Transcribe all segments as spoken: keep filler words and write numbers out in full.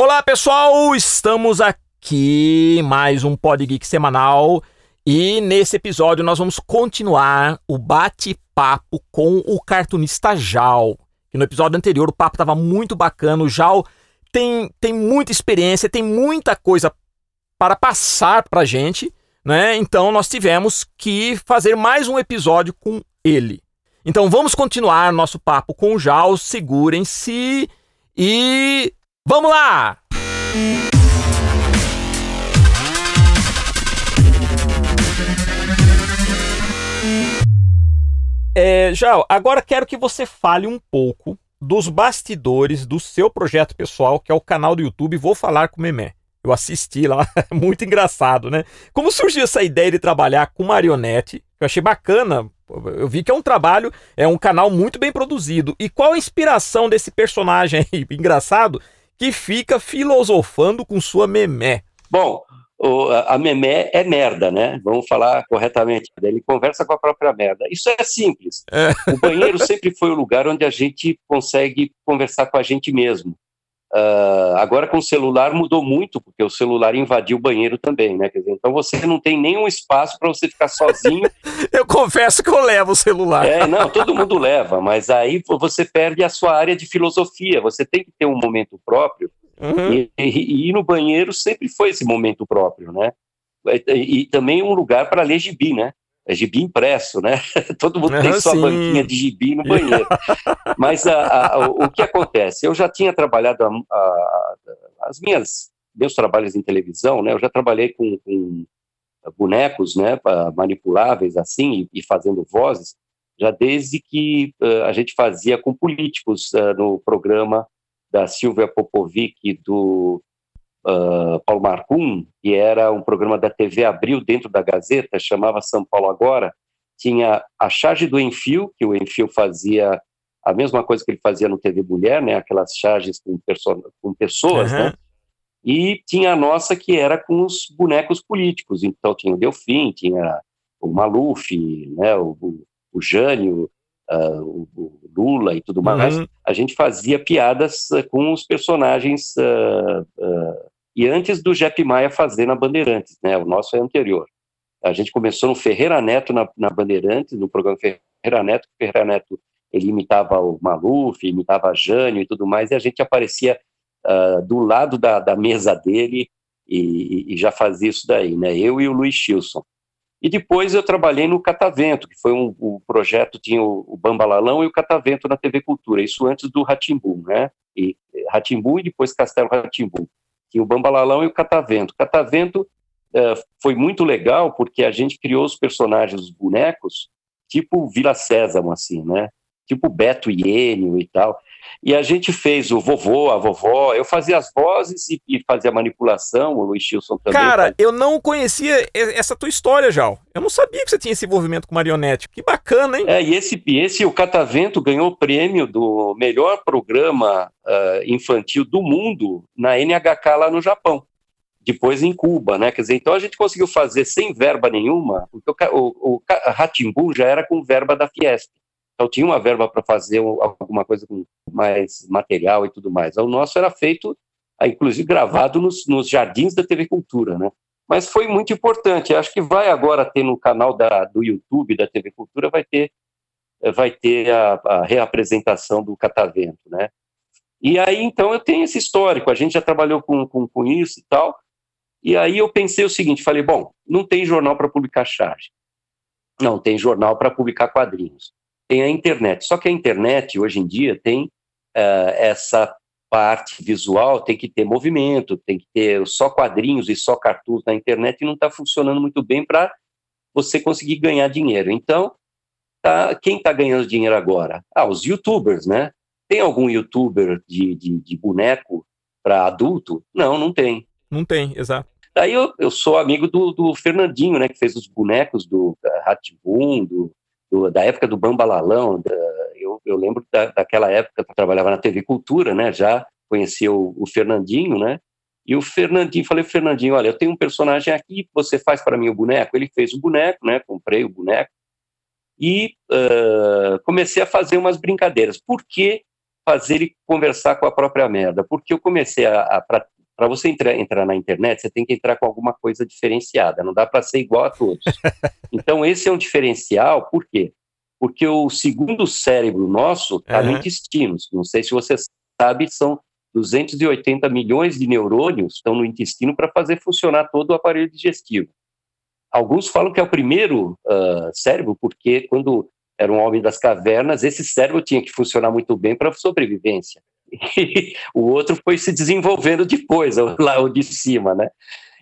Olá pessoal, estamos aqui mais um Podgeek Semanal e nesse episódio nós vamos continuar o bate-papo com o cartunista Jaú. No episódio anterior o papo estava muito bacana, o Jaú tem, tem muita experiência, tem muita coisa para passar para a gente, né? Então nós tivemos que fazer mais um episódio com ele. Então vamos continuar nosso papo com o Jaú, segurem-se e... vamos lá! É, Jaú, agora quero que você fale um pouco dos bastidores do seu projeto pessoal, que é o canal do YouTube Vou Falar Com o Memê. Eu assisti lá, é muito engraçado, né? Como surgiu essa ideia de trabalhar com marionete? Eu achei bacana, eu vi que é um trabalho, é um canal muito bem produzido. E qual a inspiração desse personagem aí, engraçado, que fica filosofando com sua memé? Bom, o, a memé é merda, né? Vamos falar corretamente. Ele conversa com a própria merda. Isso é simples. É. O banheiro sempre foi o lugar onde a gente consegue conversar com a gente mesmo. Uh, agora com o celular mudou muito, porque o celular invadiu o banheiro também, né? Quer dizer, então você não tem nenhum espaço para você ficar sozinho. Eu confesso que eu levo o celular. É, não, todo mundo leva, mas aí você perde a sua área de filosofia. Você tem que ter um momento próprio. Uhum. e, e, e ir no banheiro sempre foi esse momento próprio, né? E, e também um lugar para ler gibi, né? É gibi impresso, né? Todo mundo ah, tem sua sim. banquinha de gibi no banheiro. Mas a, a, o que acontece? Eu já tinha trabalhado a, a, as minhas, meus trabalhos em televisão, né? Eu já trabalhei com, com bonecos, né? Manipuláveis, assim, e, e fazendo vozes, já desde que uh, a gente fazia com políticos uh, no programa da Silvia Popovic e do... Uh, Paulo Marcon, que era um programa da T V Abril dentro da Gazeta, chamava São Paulo Agora, tinha a charge do Enfio, que o Enfio fazia a mesma coisa que ele fazia no T V Mulher, né? Aquelas charges com, perso- com pessoas, uhum. né? E tinha a nossa, que era com os bonecos políticos. Então tinha o Delfim, tinha o Maluf, né? o, o, o Jânio, uh, o, o Lula e tudo mais. Uhum. A gente fazia piadas uh, com os personagens... Uh, uh, E antes do Jeppe Maia fazer na Bandeirantes, né? O nosso é anterior. A gente começou no Ferreira Neto, na, na Bandeirantes, no programa Ferreira Neto. O Ferreira Neto, ele imitava o Maluf, imitava a Jânio e tudo mais, e a gente aparecia uh, do lado da, da mesa dele e, e, e já fazia isso daí, né? Eu e o Luiz Chilson. E depois eu trabalhei no Catavento, que foi um, um projeto, tinha o, o Bambalalão e o Catavento na T V Cultura, isso antes do Rá-Tim-Bum, né? E Rá-Tim-Bum e depois Castelo Rá-Tim-Bum. Que o Bambalalão e o Catavento. O Catavento uh, foi muito legal porque a gente criou os personagens, os bonecos, tipo Vila Sésamo, assim, né? Tipo Beto e Enílio e tal. E a gente fez o vovô, a vovó, eu fazia as vozes e, e fazia a manipulação, o Luiz Chilson também. Cara, fazia... eu não conhecia essa tua história, Jaú. Eu não sabia que você tinha esse envolvimento com marionete. Que bacana, hein? É, e esse, esse o Catavento ganhou o prêmio do melhor programa uh, infantil do mundo na N H K lá no Japão. Depois em Cuba, né? Quer dizer, então a gente conseguiu fazer sem verba nenhuma, porque o, o, o Rá-Tim-Bum já era com verba da Fiesp. Então tinha uma verba para fazer alguma coisa com mais material e tudo mais. O nosso era feito, inclusive gravado nos, nos jardins da T V Cultura, né? Mas foi muito importante. Acho que vai agora ter no canal da, do YouTube da T V Cultura, vai ter, vai ter a, a reapresentação do Catavento, né? E aí, então, eu tenho esse histórico. A gente já trabalhou com, com, com isso e tal. E aí eu pensei o seguinte, falei, bom, não tem jornal para publicar charge. Não tem jornal para publicar quadrinhos. Tem a internet, só que a internet hoje em dia tem uh, essa parte visual, tem que ter movimento, tem que ter só quadrinhos e só cartoons na internet e não está funcionando muito bem para você conseguir ganhar dinheiro. Então, tá, quem está ganhando dinheiro agora? Ah, os youtubers, né? Tem algum youtuber de, de, de boneco para adulto? Não, não tem. Não tem, exato. Daí eu, eu sou amigo do, do Fernandinho, né, que fez os bonecos do Rá-Tim-Bum, do... Do, da época do Bambalalão, da, eu, eu lembro da, daquela época que eu trabalhava na T V Cultura, né, já conhecia o, o Fernandinho, né, e o Fernandinho, falei pro Fernandinho, olha, eu tenho um personagem aqui, você faz para mim o boneco? Ele fez o boneco, né, comprei o boneco, e uh, comecei a fazer umas brincadeiras, porque fazer e conversar com a própria merda, porque eu comecei a, a para você entrar, entrar na internet, você tem que entrar com alguma coisa diferenciada, não dá para ser igual a todos. Então esse é um diferencial, por quê? Porque o segundo cérebro nosso está no intestino, não sei se você sabe, são duzentos e oitenta milhões de neurônios estão no intestino para fazer funcionar todo o aparelho digestivo. Alguns falam que é o primeiro uh, cérebro, porque quando era um homem das cavernas, esse cérebro tinha que funcionar muito bem para sobrevivência. E o outro foi se desenvolvendo depois, lá o de cima, né?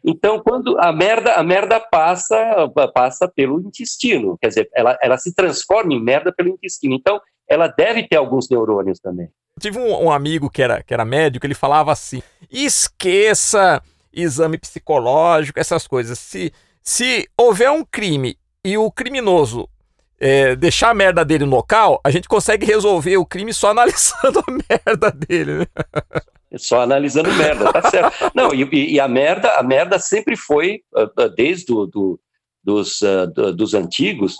Então, quando a merda, a merda passa, passa pelo intestino, quer dizer, ela, ela se transforma em merda pelo intestino. Então, ela deve ter alguns neurônios também. Tive um, um amigo que era, que era médico, ele falava assim, esqueça exame psicológico, essas coisas. Se, se houver um crime e o criminoso é, deixar a merda dele no local, a gente consegue resolver o crime só analisando a merda dele. Né? Só analisando merda, tá certo. Não, e, e a, merda, a merda sempre foi, desde do, do, dos, dos antigos,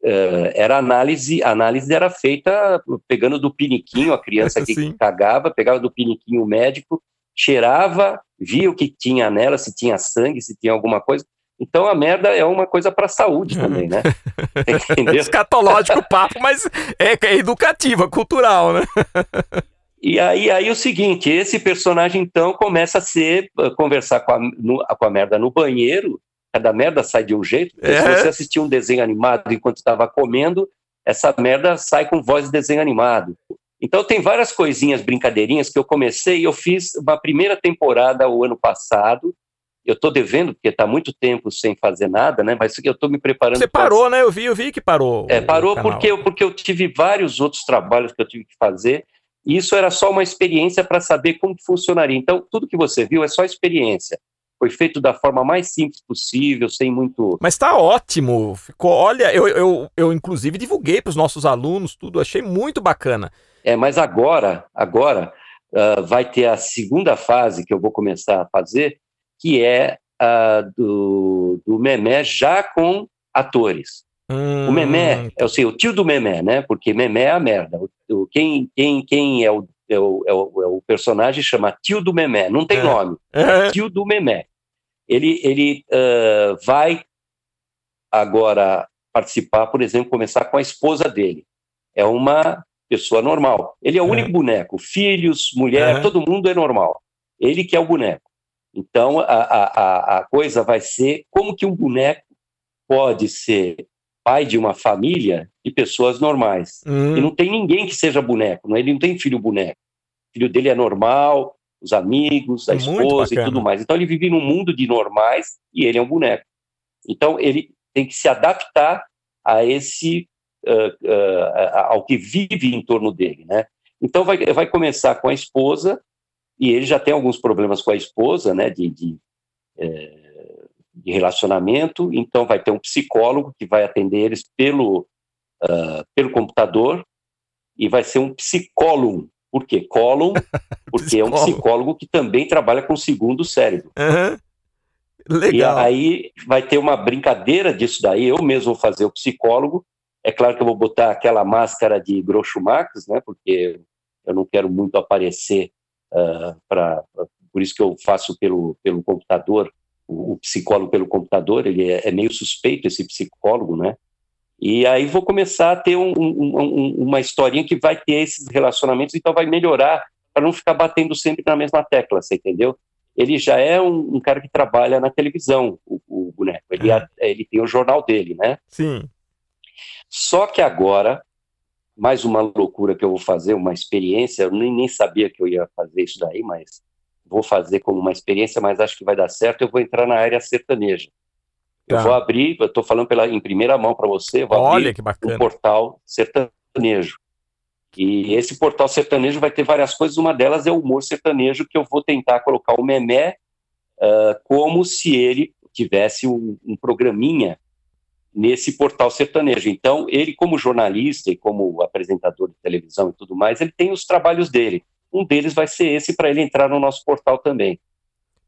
Uh, era análise, a análise era feita pegando do piniquinho, a criança que Sim. cagava, pegava do piniquinho o médico, cheirava, via o que tinha nela, se tinha sangue, se tinha alguma coisa. Então a merda é uma coisa para a saúde também, né? Entendeu? É escatológico o papo, mas é, é educativa, cultural, né? E aí, aí é o seguinte, esse personagem então começa a ser, uh, conversar com a, no, com a merda no banheiro. Cada merda sai de um jeito. É. Se você assistir um desenho animado enquanto estava comendo, essa merda sai com voz de desenho animado. Então tem várias coisinhas, brincadeirinhas que eu comecei. Eu fiz uma primeira temporada o ano passado. Eu estou devendo, porque está muito tempo sem fazer nada, né? Mas eu estou me preparando... Você parou, pra... né? Eu vi, eu vi que parou. É, parou porque eu, porque eu tive vários outros trabalhos que eu tive que fazer. E isso era só uma experiência para saber como que funcionaria. Então tudo que você viu é só experiência. Foi feito da forma mais simples possível, sem muito... Mas tá ótimo, ficou... Olha, eu, eu, eu inclusive divulguei para os nossos alunos tudo, achei muito bacana. É, mas agora, agora uh, vai ter a segunda fase que eu vou começar a fazer, que é a uh, do, do Memé já com atores. Hum... O Memé, eu sei, o tio do Memé, né? Porque Memé é a merda. O, quem, quem, quem é o É o, é, o, é o personagem chama Tio do Memé, não tem nome, é Tio do Memé. Ele, ele uh, vai agora participar, por exemplo, começar com a esposa dele. É uma pessoa normal. Ele é o é. único boneco, filhos, mulher, é. todo mundo é normal. Ele que é o boneco. Então a, a, a coisa vai ser como que um boneco pode ser pai de uma família de pessoas normais. Uhum. E não tem ninguém que seja boneco, né? Ele não tem filho boneco. O filho dele é normal, os amigos, a esposa e tudo mais. Então ele vive num mundo de normais e ele é um boneco. Então ele tem que se adaptar a esse, uh, uh, ao que vive em torno dele, né? Então vai, vai começar com a esposa, e ele já tem alguns problemas com a esposa, né? De... de é... de relacionamento, então vai ter um psicólogo que vai atender eles pelo, uh, pelo computador, e vai ser um psicólogo. Por quê? Colum, porque é um psicólogo que também trabalha com o segundo cérebro. Uhum. Legal. E aí vai ter uma brincadeira disso daí, eu mesmo vou fazer o psicólogo, é claro que eu vou botar aquela máscara de Groucho Marx, né, porque eu não quero muito aparecer, uh, pra, por isso que eu faço pelo, pelo computador, o psicólogo pelo computador, ele é, é meio suspeito, esse psicólogo, né? E aí vou começar a ter um, um, um, uma historinha que vai ter esses relacionamentos, então vai melhorar, para não ficar batendo sempre na mesma tecla, você entendeu? Ele já é um, um cara que trabalha na televisão, o, o boneco, ele, é. É, ele tem o jornal dele, né? Sim. Só que agora, mais uma loucura que eu vou fazer, uma experiência, eu nem, nem sabia que eu ia fazer isso daí, mas... vou fazer como uma experiência, mas acho que vai dar certo, eu vou entrar na área sertaneja. Tá. Eu vou abrir, eu estou falando pela, em primeira mão para você, vou Olha, abrir um portal sertanejo. E esse portal sertanejo vai ter várias coisas, uma delas é o humor sertanejo, que eu vou tentar colocar o Memé uh, como se ele tivesse um, um programinha nesse portal sertanejo. Então, ele como jornalista e como apresentador de televisão e tudo mais, ele tem os trabalhos dele. Um deles vai ser esse, para ele entrar no nosso portal também.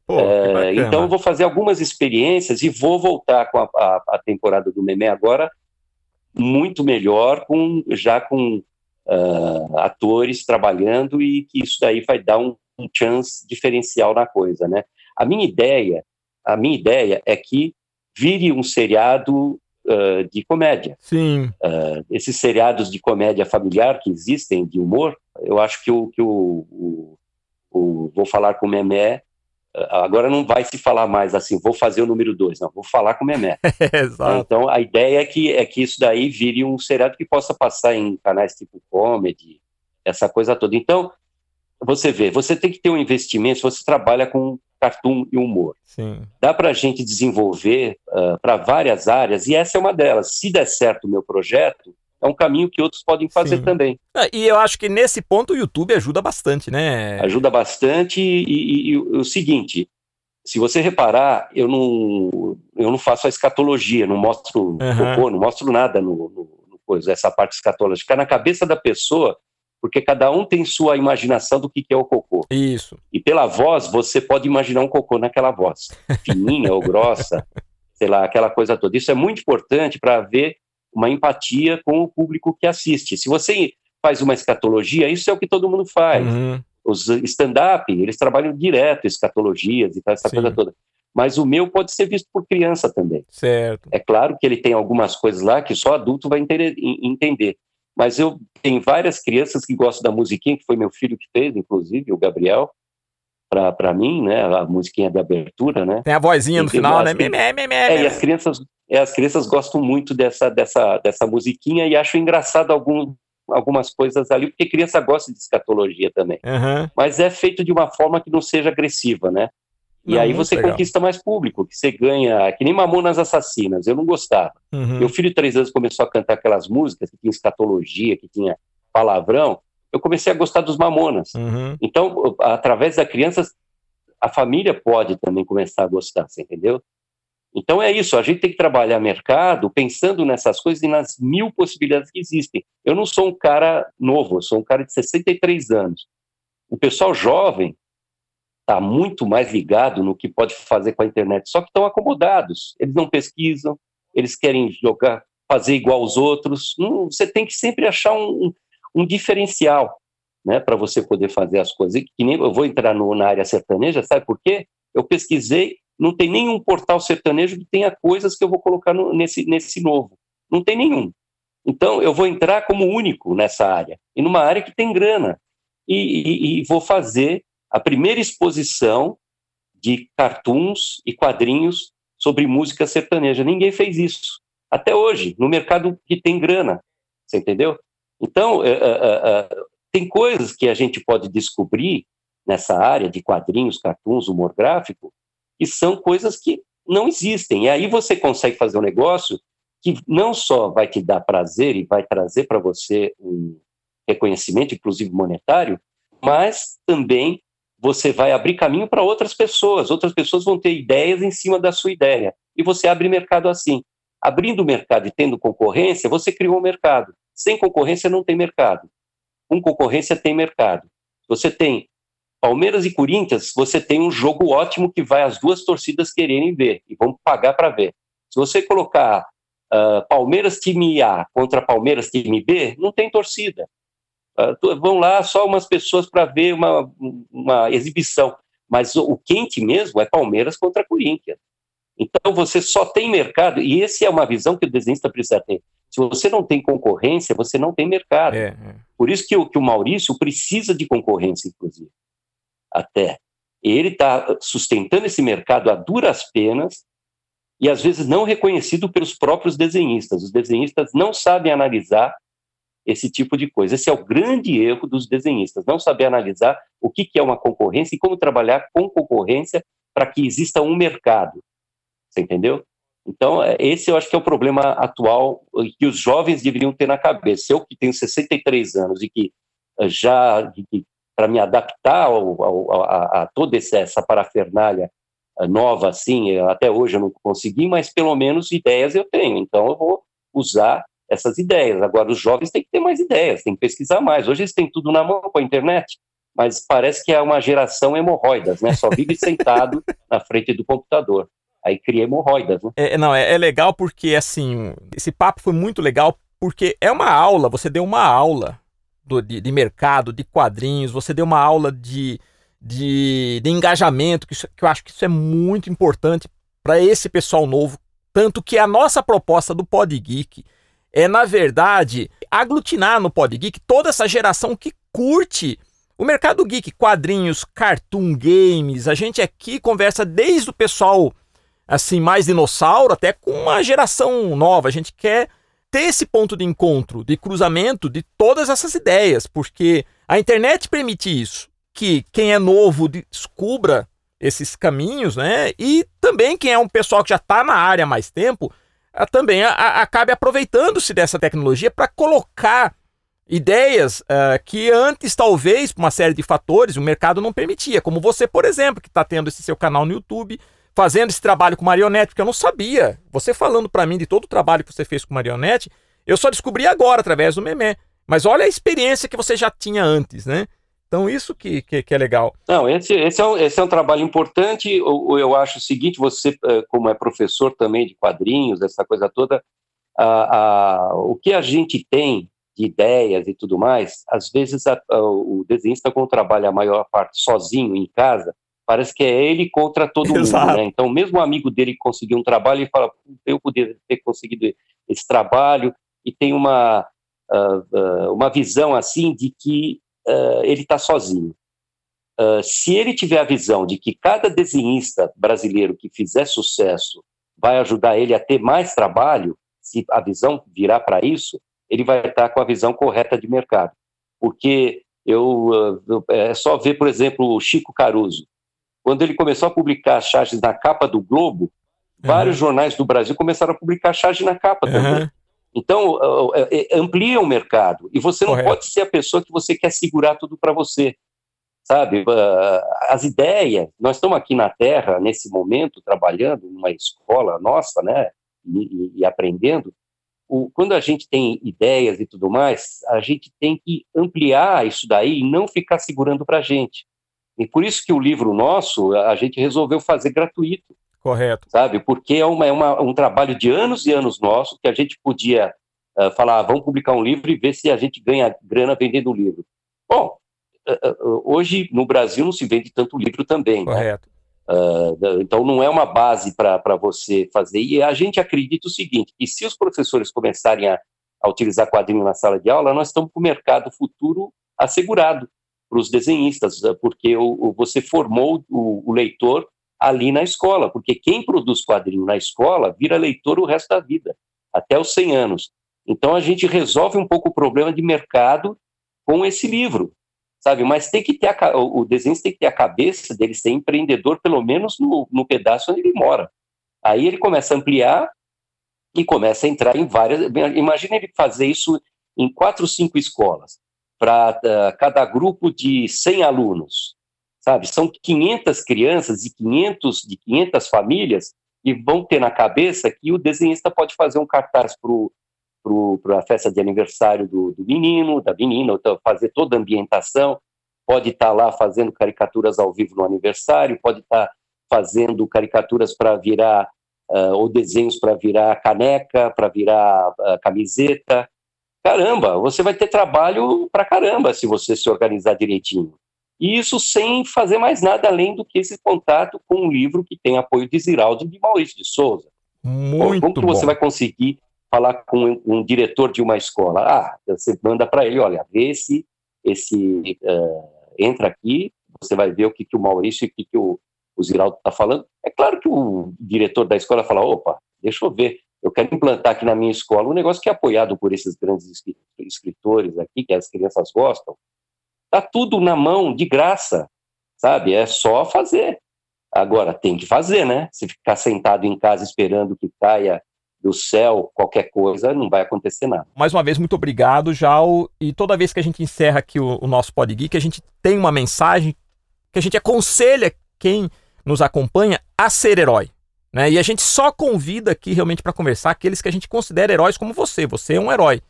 Pô, é, então eu vou fazer algumas experiências e vou voltar com a, a, a temporada do Memé agora muito melhor, com, já com uh, uh, atores trabalhando e que isso daí vai dar um, um chance diferencial na coisa, né? A minha ideia, a minha ideia é que vire um seriado uh, de comédia. Sim. Uh, esses seriados de comédia familiar que existem, de humor, eu acho que o, que o, o, o Vou Falar Com o Memê, agora não vai se falar mais assim, vou fazer o número dois, não, vou falar com o Memê. Exato. Então a ideia é que, é que isso daí vire um seriado que possa passar em canais tipo comedy, essa coisa toda. Então, você vê, você tem que ter um investimento, se você trabalha com cartoon e humor. Sim. Dá para a gente desenvolver uh, para várias áreas, e essa é uma delas. Se der certo o meu projeto, é um caminho que outros podem fazer. Sim. Também. Ah, e eu acho que nesse ponto o YouTube ajuda bastante, né? Ajuda bastante e, e, e o seguinte, se você reparar, eu não, eu não faço a escatologia, não mostro uhum. cocô, não mostro nada no, no, no coisa, essa parte escatológica na cabeça da pessoa, porque cada um tem sua imaginação do que, que é o cocô. Isso. E pela voz, você pode imaginar um cocô naquela voz, fininha ou grossa, sei lá, aquela coisa toda. Isso é muito importante para ver uma empatia com o público que assiste. Se você faz uma escatologia, isso é o que todo mundo faz. Uhum. Os stand-up, eles trabalham direto escatologias e tal, essa Sim. coisa toda. Mas o meu pode ser visto por criança também. Certo. É claro que ele tem algumas coisas lá que só adulto vai entender. Mas eu tenho várias crianças que gostam da musiquinha, que foi meu filho que fez, inclusive, o Gabriel, pra, pra mim, né, a musiquinha de abertura, né. Tem a vozinha no final, né. É, e as crianças... As crianças gostam muito dessa, dessa, dessa musiquinha e acham engraçado algum, algumas coisas ali, porque criança gosta de escatologia também. Uhum. Mas é feito de uma forma que não seja agressiva, né? E não, aí você legal. Conquista mais público, que você ganha... Que nem Mamonas Assassinas, eu não gostava. Uhum. Meu filho de três anos começou a cantar aquelas músicas que tinha escatologia, que tinha palavrão. Eu comecei a gostar dos Mamonas. Uhum. Então, através da criança, a família pode também começar a gostar, você entendeu? Então é isso, a gente tem que trabalhar mercado pensando nessas coisas e nas mil possibilidades que existem. Eu não sou um cara novo, eu sou um cara de sessenta e três anos. O pessoal jovem está muito mais ligado no que pode fazer com a internet, só que estão acomodados. Eles não pesquisam, eles querem jogar, fazer igual aos outros. Hum, você tem que sempre achar um, um diferencial, né, para você poder fazer as coisas. E que nem, eu vou entrar no, na área sertaneja, sabe por quê? Eu pesquisei. Não tem nenhum portal sertanejo que tenha coisas que eu vou colocar no, nesse, nesse novo. Não tem nenhum. Então, eu vou entrar como único nessa área. E numa área que tem grana. E, e, e vou fazer a primeira exposição de cartoons e quadrinhos sobre música sertaneja. Ninguém fez isso. Até hoje, no mercado que tem grana. Você entendeu? Então, é, é, é, tem coisas que a gente pode descobrir nessa área de quadrinhos, cartoons, humor gráfico, e são coisas que não existem. E aí você consegue fazer um negócio que não só vai te dar prazer e vai trazer para você um reconhecimento, inclusive monetário, mas também você vai abrir caminho para outras pessoas. Outras pessoas vão ter ideias em cima da sua ideia. E você abre mercado assim. Abrindo o mercado e tendo concorrência, você criou um mercado. Sem concorrência não tem mercado. Com concorrência tem mercado. Você tem Palmeiras e Corinthians, você tem um jogo ótimo que vai as duas torcidas quererem ver e vão pagar para ver. Se você colocar uh, Palmeiras time A contra Palmeiras time B, não tem torcida. Uh, vão lá só umas pessoas para ver uma, uma exibição. Mas o, o quente mesmo é Palmeiras contra Corinthians. Então você só tem mercado, e essa é uma visão que o desenhista precisa ter. Se você não tem concorrência, você não tem mercado. É, é. Por isso que o, que o Maurício precisa de concorrência, inclusive. Até. E ele está sustentando esse mercado a duras penas e às vezes não reconhecido pelos próprios desenhistas. Os desenhistas não sabem analisar esse tipo de coisa. Esse é o grande erro dos desenhistas, não saber analisar o que, que é uma concorrência e como trabalhar com concorrência para que exista um mercado. Você entendeu? Então, esse eu acho que é o problema atual que os jovens deveriam ter na cabeça. Eu que tenho sessenta e três anos e que já... Que, para me adaptar ao, ao, a, a toda essa parafernália nova, assim, até hoje eu não consegui, mas pelo menos ideias eu tenho, então eu vou usar essas ideias. Agora, os jovens têm que ter mais ideias, têm que pesquisar mais. Hoje eles têm tudo na mão com a internet, mas parece que é uma geração hemorroidas, né? Só vive sentado na frente do computador. Aí cria hemorroidas, né? É, não, é, é legal porque, assim, esse papo foi muito legal, porque é uma aula, você deu uma aula do, de, de mercado, de quadrinhos, você deu uma aula de, de, de engajamento, que, isso, que eu acho que isso é muito importante para esse pessoal novo. Tanto que a nossa proposta do Podgeek é, na verdade, aglutinar no Podgeek toda essa geração que curte o mercado geek, quadrinhos, cartoon, games. A gente aqui conversa desde o pessoal assim mais dinossauro até com uma geração nova. A gente quer ter esse ponto de encontro, de cruzamento de todas essas ideias, porque a internet permite isso, que quem é novo descubra esses caminhos, né? E também quem é um pessoal que já está na área há mais tempo, também acabe aproveitando-se dessa tecnologia para colocar ideias uh, que antes, talvez, por uma série de fatores, o mercado não permitia. Como você, por exemplo, que está tendo esse seu canal no YouTube, fazendo esse trabalho com marionete, porque eu não sabia. Você falando para mim de todo o trabalho que você fez com marionete, eu só descobri agora, através do Memê. Mas olha a experiência que você já tinha antes, né? Então, isso que, que, que é legal. Não, esse, esse, é um, esse é um trabalho importante. Eu, eu acho o seguinte, você, como é professor também de quadrinhos, essa coisa toda, a, a, o que a gente tem de ideias e tudo mais, às vezes a, a, o desenhista, quando trabalha a maior parte sozinho em casa, parece que é ele contra todo Exato. Mundo, né? Então, mesmo um amigo dele que conseguiu um trabalho, ele fala, eu poderia ter conseguido esse trabalho, e tem uma, uh, uh, uma visão assim de que Uh, ele está sozinho. Uh, se ele tiver a visão de que cada desenhista brasileiro que fizer sucesso vai ajudar ele a ter mais trabalho, se a visão virar para isso, ele vai estar tá com a visão correta de mercado. Porque eu, uh, eu, é só ver, por exemplo, o Chico Caruso. Quando ele começou a publicar charges na capa do Globo, uhum. vários jornais do Brasil começaram a publicar charges na capa uhum. também. Então, amplia o mercado. E você não Correto. Pode ser a pessoa que você quer segurar tudo para você, sabe? As ideias... Nós estamos aqui na Terra, nesse momento, trabalhando numa escola nossa, né? E, e aprendendo. O, quando a gente tem ideias e tudo mais, a gente tem que ampliar isso daí e não ficar segurando para a gente. E por isso que o livro nosso, a gente resolveu fazer gratuito. Correto. Sabe? Porque é, uma, é uma, um trabalho de anos e anos nosso que a gente podia uh, falar, ah, vamos publicar um livro e ver se a gente ganha grana vendendo o livro. Bom, uh, uh, hoje no Brasil não se vende tanto livro também. Correto. Né? Uh, então não é uma base para você fazer. E a gente acredita o seguinte, que se os professores começarem a, a utilizar quadrinho na sala de aula, nós estamos com o mercado futuro assegurado para os desenhistas, porque o, o, você formou o, o leitor ali na escola, porque quem produz quadrinho na escola vira leitor o resto da vida, até os cem anos. Então a gente resolve um pouco o problema de mercado com esse livro, sabe? Mas tem que ter a, o desenhista tem que ter a cabeça dele ser empreendedor, pelo menos no, no pedaço onde ele mora. Aí ele começa a ampliar e começa a entrar em várias... Imagina ele fazer isso em quatro, cinco escolas, para uh, cada grupo de cem alunos. Sabe, são quinhentas crianças e quinhentas famílias que vão ter na cabeça que o desenhista pode fazer um cartaz para a festa de aniversário do, do menino, da menina, fazer toda a ambientação, pode estar tá lá fazendo caricaturas ao vivo no aniversário, pode estar tá fazendo caricaturas para virar, uh, ou desenhos para virar caneca, para virar uh, camiseta. Caramba, você vai ter trabalho para caramba se você se organizar direitinho. E isso sem fazer mais nada além do que esse contato com um livro que tem apoio de Ziraldo e de Maurício de Souza. Muito bom. Como que você vai conseguir falar com um diretor de uma escola? Ah, você manda para ele, olha, vê se esse, uh, entra aqui, você vai ver o que, que o Maurício e o que, que o, o Ziraldo está falando. É claro que o diretor da escola fala, opa, deixa eu ver, eu quero implantar aqui na minha escola um negócio que é apoiado por esses grandes escritores aqui, que as crianças gostam. Está tudo na mão, de graça, sabe? É só fazer. Agora, tem que fazer, né? Se ficar sentado em casa esperando que caia do céu qualquer coisa, não vai acontecer nada. Mais uma vez, muito obrigado, Jaú. E toda vez que a gente encerra aqui o, o nosso Podgeek, a gente tem uma mensagem que a gente aconselha quem nos acompanha a ser herói, né? E a gente só convida aqui realmente para conversar aqueles que a gente considera heróis como você. Você é um herói.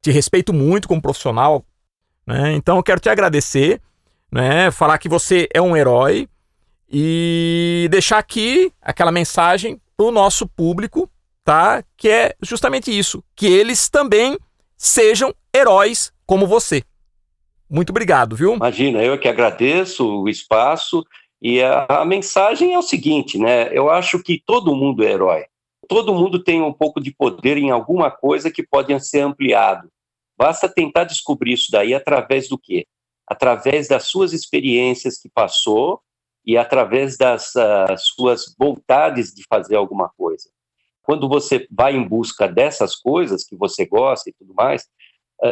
Te respeito muito como profissional, né? Então eu quero te agradecer, né? Falar que você é um herói e deixar aqui aquela mensagem para o nosso público, tá? Que é justamente isso, que eles também sejam heróis como você. Muito obrigado, viu? Imagina, eu que agradeço o espaço. E a, a mensagem é o seguinte, né? Eu acho que todo mundo é herói. Todo mundo tem um pouco de poder em alguma coisa que pode ser ampliado. Basta tentar descobrir isso daí através do quê? Através das suas experiências que passou e através das uh, suas vontades de fazer alguma coisa. Quando você vai em busca dessas coisas que você gosta e tudo mais,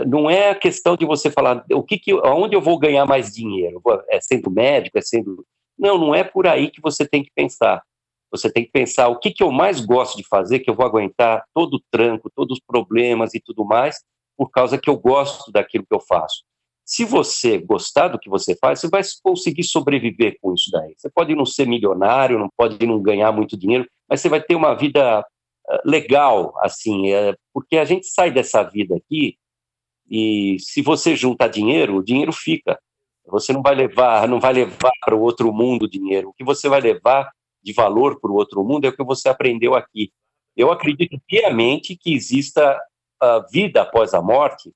não é a questão de você falar o que que, aonde eu vou ganhar mais dinheiro, é sendo médico, é sendo... Não, não é por aí que você tem que pensar. Você tem que pensar o que que eu mais gosto de fazer, que eu vou aguentar todo o tranco, todos os problemas e tudo mais, por causa que eu gosto daquilo que eu faço. Se você gostar do que você faz, você vai conseguir sobreviver com isso daí. Você pode não ser milionário, não pode não ganhar muito dinheiro, mas você vai ter uma vida legal, assim, é, porque a gente sai dessa vida aqui. E se você juntar dinheiro, o dinheiro fica. Você não vai levar, não vai levar para o outro mundo o dinheiro. O que você vai levar de valor para o outro mundo é o que você aprendeu aqui. Eu acredito piamente que exista a vida após a morte.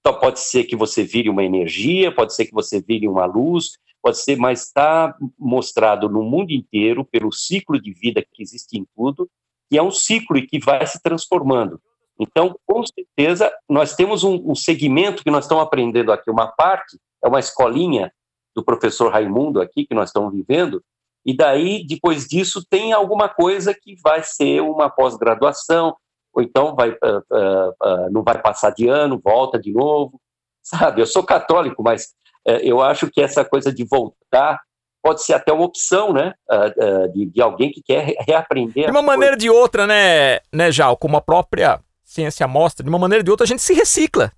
Então pode ser que você vire uma energia, pode ser que você vire uma luz, pode ser, mas está mostrado no mundo inteiro, pelo ciclo de vida que existe em tudo, que é um ciclo e que vai se transformando. Então, com certeza, nós temos um, um segmento que nós estamos aprendendo aqui, uma parte, é uma escolinha do professor Raimundo aqui, que nós estamos vivendo, e daí, depois disso, tem alguma coisa que vai ser uma pós-graduação, ou então vai, uh, uh, uh, não vai passar de ano, volta de novo, sabe? Eu sou católico, mas uh, eu acho que essa coisa de voltar pode ser até uma opção, né, uh, uh, de, de alguém que quer reaprender. De uma maneira ou de outra, né, né, Jal, como a própria... ciência mostra, de uma maneira ou de outra, a gente se recicla.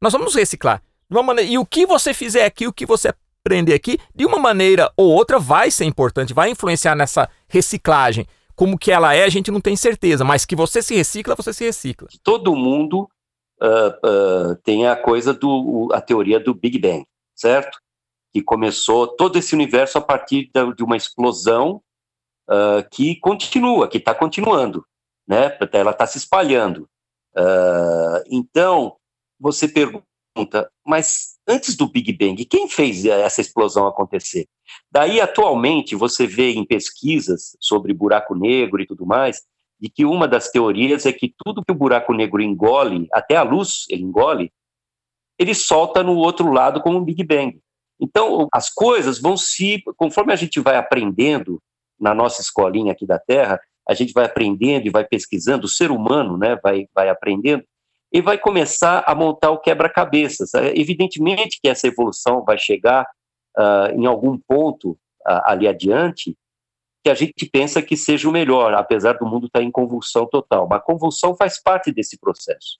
Nós vamos nos reciclar. De uma maneira... E o que você fizer aqui, o que você aprender aqui, de uma maneira ou outra, vai ser importante, vai influenciar nessa reciclagem. Como que ela é, a gente não tem certeza, mas que você se recicla, você se recicla. Todo mundo uh, uh, tem a coisa do... a teoria do Big Bang, certo? Que começou todo esse universo a partir de uma explosão uh, que continua, que está continuando, né? Ela está se espalhando. Uh, então, você pergunta, mas antes do Big Bang, quem fez essa explosão acontecer? Daí, atualmente, você vê em pesquisas sobre buraco negro e tudo mais, de que uma das teorias é que tudo que o buraco negro engole, até a luz ele engole, ele solta no outro lado como um Big Bang. Então, as coisas vão se... Conforme a gente vai aprendendo na nossa escolinha aqui da Terra, a gente vai aprendendo e vai pesquisando, o ser humano, né, vai, vai aprendendo, e vai começar a montar o quebra-cabeças. Evidentemente que essa evolução vai chegar uh, em algum ponto uh, ali adiante, que a gente pensa que seja o melhor, apesar do mundo estar em convulsão total. Mas a convulsão faz parte desse processo.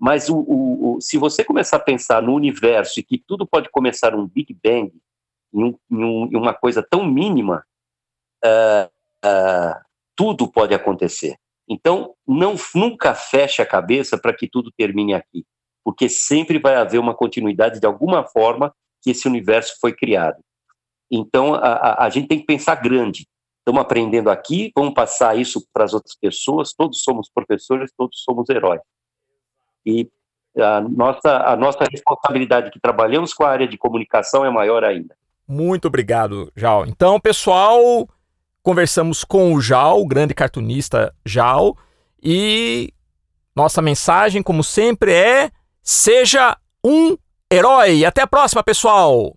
Mas o, o, o, se você começar a pensar no universo e que tudo pode começar um Big Bang, em, um, em, um, em uma coisa tão mínima, uh, uh, tudo pode acontecer. Então, não, nunca feche a cabeça para que tudo termine aqui, porque sempre vai haver uma continuidade de alguma forma que esse universo foi criado. Então, a, a, a gente tem que pensar grande. Estamos aprendendo aqui, vamos passar isso para as outras pessoas, todos somos professores, todos somos heróis. E a nossa, a nossa responsabilidade que trabalhamos com a área de comunicação é maior ainda. Muito obrigado, Jal. Então, pessoal... Conversamos com o Jal, o grande cartunista Jal, e nossa mensagem, como sempre, é: seja um herói. Até a próxima, pessoal!